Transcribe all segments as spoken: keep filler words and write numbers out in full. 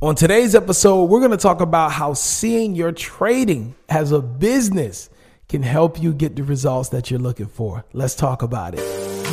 On today's episode, we're going to talk about how seeing your trading as a business can help you get the results that you're looking for. Let's talk about it.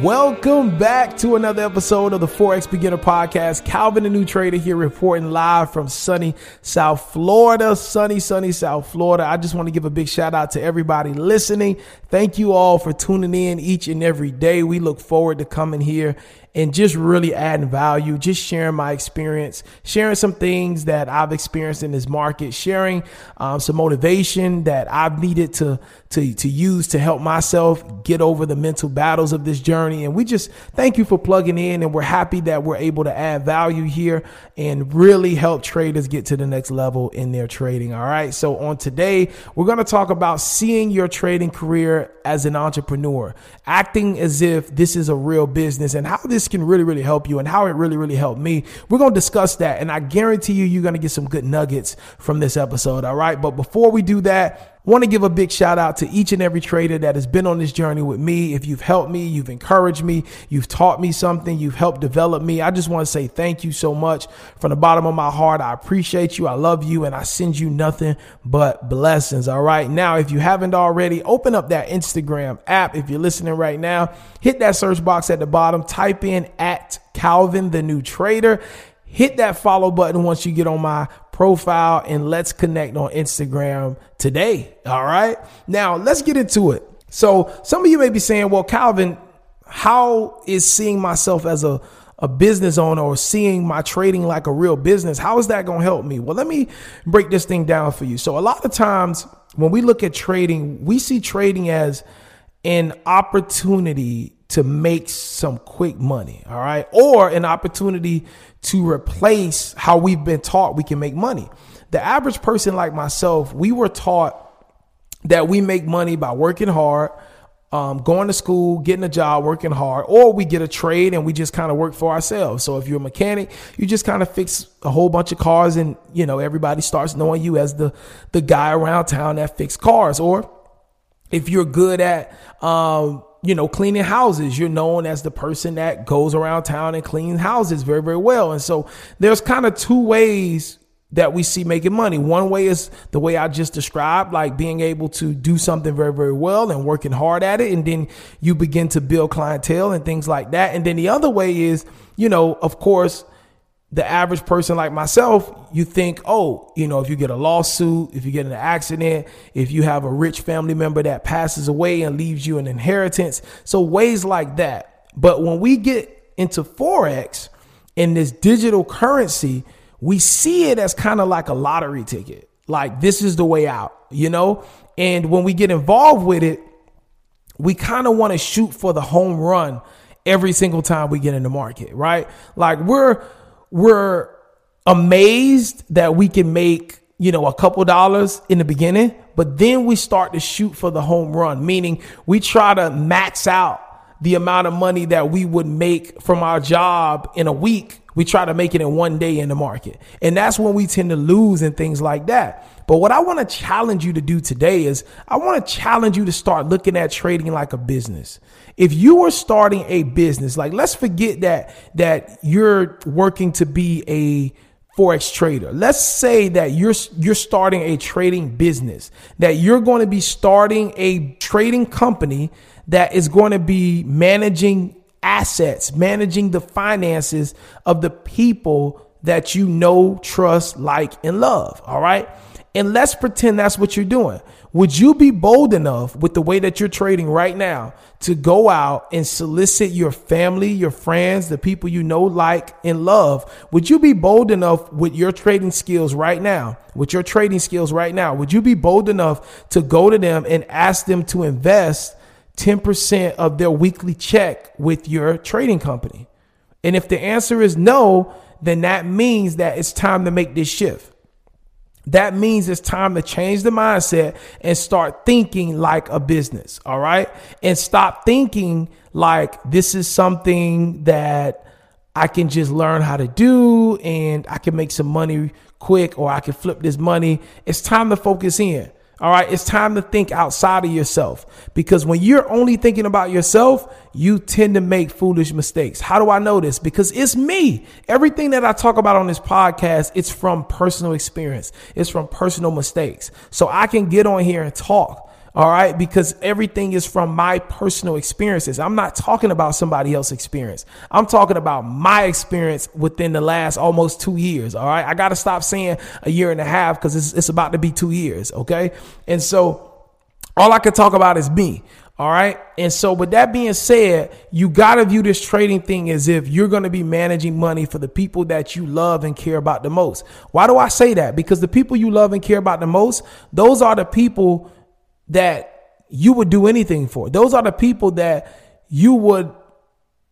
Welcome back to another episode of the Forex Beginner Podcast. Calvin, the new trader, here reporting live from sunny South Florida. Sunny, sunny South Florida. I just want to give a big shout out to everybody listening. Thank you all for tuning in each and every day. We look forward to coming here and just really adding value, just sharing my experience, sharing some things that I've experienced in this market, sharing um, some motivation that I've needed to, to, to use to help myself get over the mental battles of this journey. And we just thank you for plugging in, and we're happy that we're able to add value here and really help traders get to the next level in their trading. All right. So on today, we're going to talk about seeing your trading career as an entrepreneur, acting as if this is a real business, and how this can really, really help you and how it really, really helped me. We're going to discuss that, and I guarantee you, you're going to get some good nuggets from this episode. All right. But before we do that, want to give a big shout out to each and every trader that has been on this journey with me. If you've helped me, you've encouraged me, you've taught me something, you've helped develop me, I just want to say thank you so much from the bottom of my heart. I appreciate you. I love you, and I send you nothing but blessings. All right. Now, if you haven't already, open up that Instagram app. If you're listening right now, hit that search box at the bottom, type in at Calvin, the new trader, hit that follow button once you get on my profile, and let's connect on Instagram today. All right. Now let's get into it. So some of you may be saying, well, Calvin, how is seeing myself as a, a business owner, or seeing my trading like a real business, how is that going to help me? Well, let me break this thing down for you. So a lot of times when we look at trading, we see trading as an opportunity to make some quick money, all right, or an opportunity to replace how we've been taught we can make money. The average person like myself, we were taught that we make money by working hard, um, going to school, getting a job, working hard, or we get a trade and we just kind of work for ourselves. So if you're a mechanic, you just kind of fix a whole bunch of cars, and you know, everybody starts knowing you as the the guy around town that fixed cars. Or if you're good at um you know, cleaning houses, you're known as the person that goes around town and cleans houses very, very well. And so there's kind of two ways that we see making money. One way is the way I just described, like being able to do something very, very well and working hard at it. And then you begin to build clientele and things like that. And then the other way is, you know, of course, the average person like myself, you think, oh, you know, if you get a lawsuit, if you get in an accident, if you have a rich family member that passes away and leaves you an inheritance. So ways like that. But when we get into Forex and this digital currency, we see it as kind of like a lottery ticket. Like, this is the way out, you know, and when we get involved with it, we kind of want to shoot for the home run every single time we get in the market. Right. Like we're We're amazed that we can make, you know, a couple dollars in the beginning, but then we start to shoot for the home run, meaning we try to max out the amount of money that we would make from our job in a week. We try to make it in one day in the market. And that's when we tend to lose and things like that. But what I want to challenge you to do today is I want to challenge you to start looking at trading like a business. If you are starting a business, like let's forget that that you're working to be a Forex trader. Let's say that you're you're starting a trading business, that you're going to be starting a trading company that is going to be managing assets, managing the finances of the people that you know, trust, like, and love. All right. And let's pretend that's what you're doing. Would you be bold enough with the way that you're trading right now to go out and solicit your family, your friends, the people you know, like, and love? Would you be bold enough with your trading skills right now, with your trading skills right now? Would you be bold enough to go to them and ask them to invest ten percent of their weekly check with your trading company? And if the answer is no, then that means that it's time to make this shift. That means it's time to change the mindset and start thinking like a business. All right. And stop thinking like this is something that I can just learn how to do and I can make some money quick, or I can flip this money. It's time to focus in. All right. It's time to think outside of yourself, because when you're only thinking about yourself, you tend to make foolish mistakes. How do I know this? Because it's me. Everything that I talk about on this podcast, it's from personal experience. It's from personal mistakes. So I can get on here and talk. All right. Because everything is from my personal experiences. I'm not talking about somebody else's experience. I'm talking about my experience within the last almost two years. All right. I got to stop saying a year and a half because it's, it's about to be two years. OK. And so all I can talk about is me. All right. And so with that being said, you got to view this trading thing as if you're going to be managing money for the people that you love and care about the most. Why do I say that? Because the people you love and care about the most, those are the people that you would do anything for. Those are the people that you would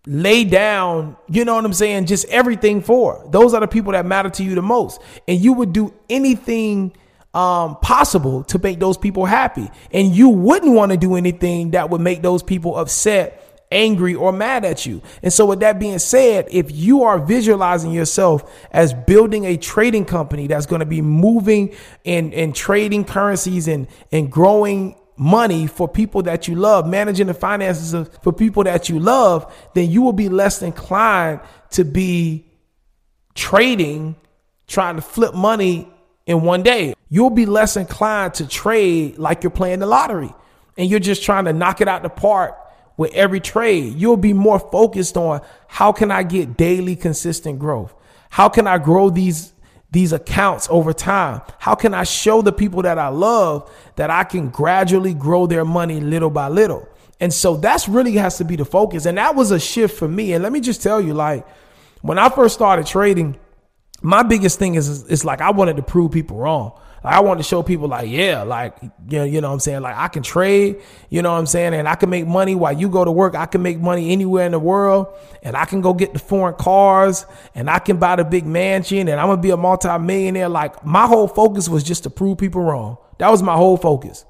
lay down, you know what I'm saying, just everything for. Those are the people that matter to you the most. And you would do anything um, possible to make those people happy. And you wouldn't want to do anything that would make those people upset, angry, or mad at you. And so with that being said, if you are visualizing yourself as building a trading company that's going to be moving and, and trading currencies and, and growing money for people that you love, managing the finances of, for people that you love, then you will be less inclined to be trading, trying to flip money in one day. You'll be less inclined to trade like you're playing the lottery and you're just trying to knock it out the park with every trade. You'll be more focused on how can I get daily consistent growth? How can I grow these, these accounts over time? How can I show the people that I love that I can gradually grow their money little by little? And so that's really has to be the focus. And that was a shift for me. And let me just tell you, like, when I first started trading, my biggest thing is, it's like, I wanted to prove people wrong. I wanted to show people like, yeah, like, you know, you know what I'm saying? Like, I can trade, you know what I'm saying? And I can make money while you go to work. I can make money anywhere in the world, and I can go get the foreign cars, and I can buy the big mansion, and I'm going to be a multimillionaire. Like, my whole focus was just to prove people wrong. That was my whole focus.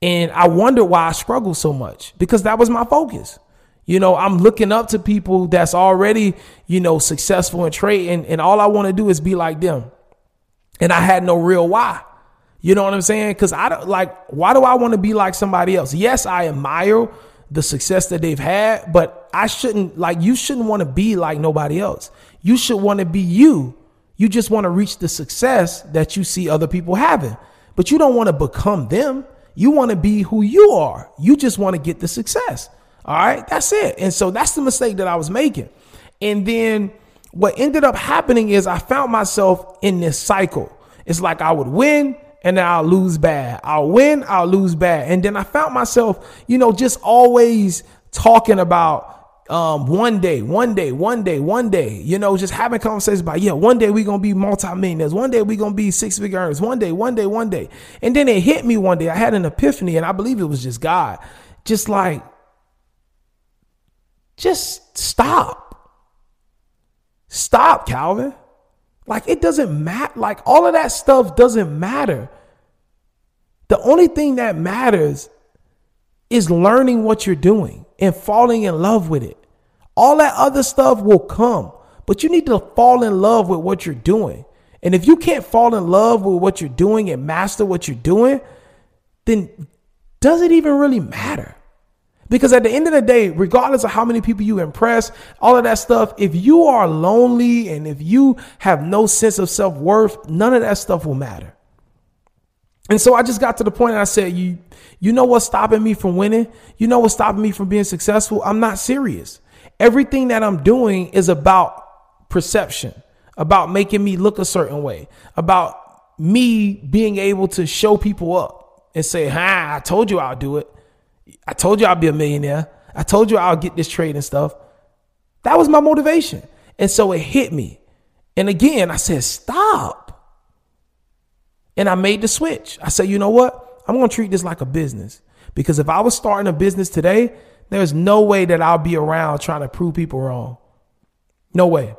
And I wonder why I struggled so much, because that was my focus. You know, I'm looking up to people that's already, you know, successful in trading, and all I want to do is be like them. And I had no real why. You know what I'm saying? Because I don't like, why do I want to be like somebody else? Yes, I admire the success that they've had, but I shouldn't, like, you shouldn't want to be like nobody else. You should want to be you. You just want to reach the success that you see other people having, but you don't want to become them. You want to be who you are. You just want to get the success. All right, that's it. And so that's the mistake that I was making. And then what ended up happening is I found myself in this cycle. It's like I would win and then I'll lose bad. I'll win, I'll lose bad. And then I found myself, you know, just always talking about um, one day, one day, one day, one day, you know, just having conversations about, yeah, one day we're going to be multimillionaires. One day we're going to be six figure earners. One day, one day, one day. And then it hit me one day. I had an epiphany, and I believe it was just God. Just like, just stop. Stop, Calvin. Like, it doesn't matter. Like, all of that stuff doesn't matter. The only thing that matters is learning what you're doing and falling in love with it. All that other stuff will come, but you need to fall in love with what you're doing. And if you can't fall in love with what you're doing and master what you're doing, then does it even really matter? Because at the end of the day, regardless of how many people you impress, all of that stuff, if you are lonely and if you have no sense of self-worth, none of that stuff will matter. And so I just got to the point and I said, you, you know what's stopping me from winning? You know what's stopping me from being successful? I'm not serious. Everything that I'm doing is about perception, about making me look a certain way, about me being able to show people up and say, ha, I told you I'll do it. I told you I'll be a millionaire. I told you I'll get this trade and stuff. That was my motivation. And so it hit me. And again, I said, stop. And I made the switch. I said, you know what? I'm going to treat this like a business, because if I was starting a business today, there's no way that I'll be around trying to prove people wrong. No way.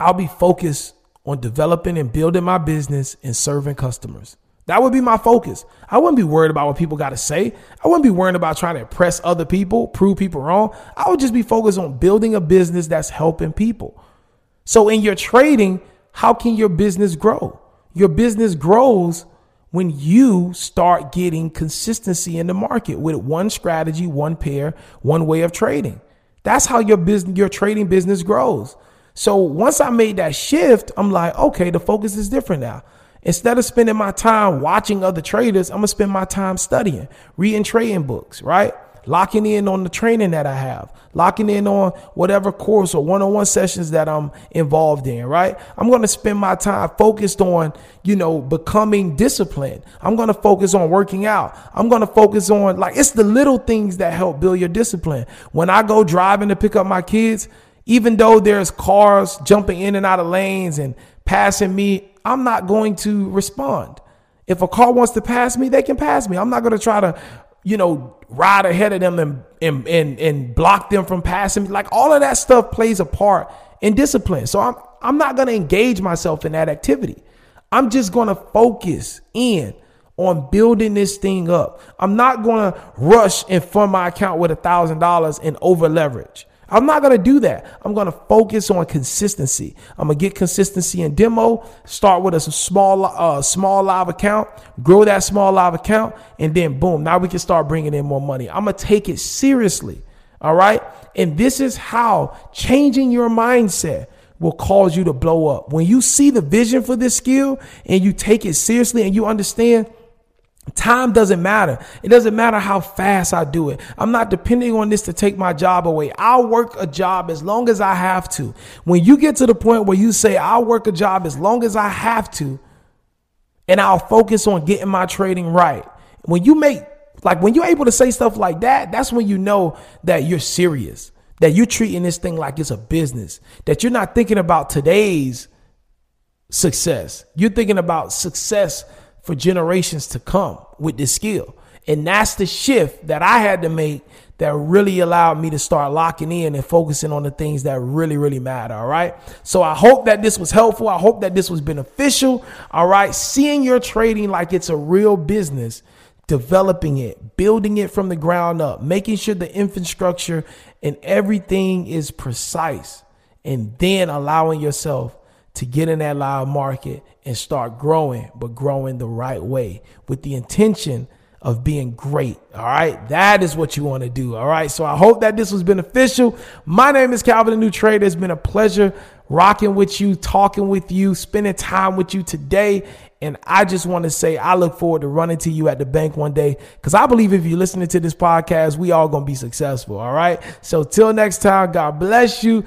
I'll be focused on developing and building my business and serving customers. That would be my focus. I wouldn't be worried about what people got to say. I wouldn't be worried about trying to impress other people, prove people wrong. I would just be focused on building a business that's helping people. So in your trading, how can your business grow? Your business grows when you start getting consistency in the market with one strategy, one pair, one way of trading. That's how your business, your trading business grows. So once I made that shift, I'm like, okay, the focus is different now. Instead of spending my time watching other traders, I'm gonna spend my time studying, reading trading books, right? Locking in on the training that I have, locking in on whatever course or one-on-one sessions that I'm involved in, right? I'm going to spend my time focused on, you know, becoming disciplined. I'm going to focus on working out. I'm going to focus on, like, it's the little things that help build your discipline. When I go driving to pick up my kids, even though there's cars jumping in and out of lanes and passing me, I'm not going to respond. If a car wants to pass me, they can pass me. I'm not going to try to, you know, ride ahead of them and, and, and, and block them from passing me. Like, all of that stuff plays a part in discipline. So I'm, I'm not going to engage myself in that activity. I'm just going to focus in on building this thing up. I'm not going to rush and fund my account with a thousand dollars and over leverage. I'm not going to do that. I'm going to focus on consistency. I'm going to get consistency in demo, start with a small, uh, small live account, grow that small live account, and then boom, now we can start bringing in more money. I'm going to take it seriously. All right. And this is how changing your mindset will cause you to blow up. When you see the vision for this skill and you take it seriously and you understand time doesn't matter. It doesn't matter how fast I do it. I'm not depending on this to take my job away. I'll work a job as long as I have to. When you get to the point where you say, I'll work a job as long as I have to, and I'll focus on getting my trading right. When you make, like, when you're able to say stuff like that, that's when you know that you're serious, that you're treating this thing like it's a business, that you're not thinking about today's success. You're thinking about success for generations to come with this skill. And that's the shift that I had to make that really allowed me to start locking in and focusing on the things that really, really matter. All right. So I hope that this was helpful. I hope that this was beneficial. All right. Seeing your trading like it's a real business, developing it, building it from the ground up, making sure the infrastructure and everything is precise, and then allowing yourself to get in that live market and start growing, but growing the right way with the intention of being great. All right. That is what you want to do. All right. So I hope that this was beneficial. My name is Calvin, the new trader. It's been a pleasure rocking with you, talking with you, spending time with you today. And I just want to say, I look forward to running to you at the bank one day, because I believe if you're listening to this podcast, we all going to be successful. All right. So till next time, God bless you.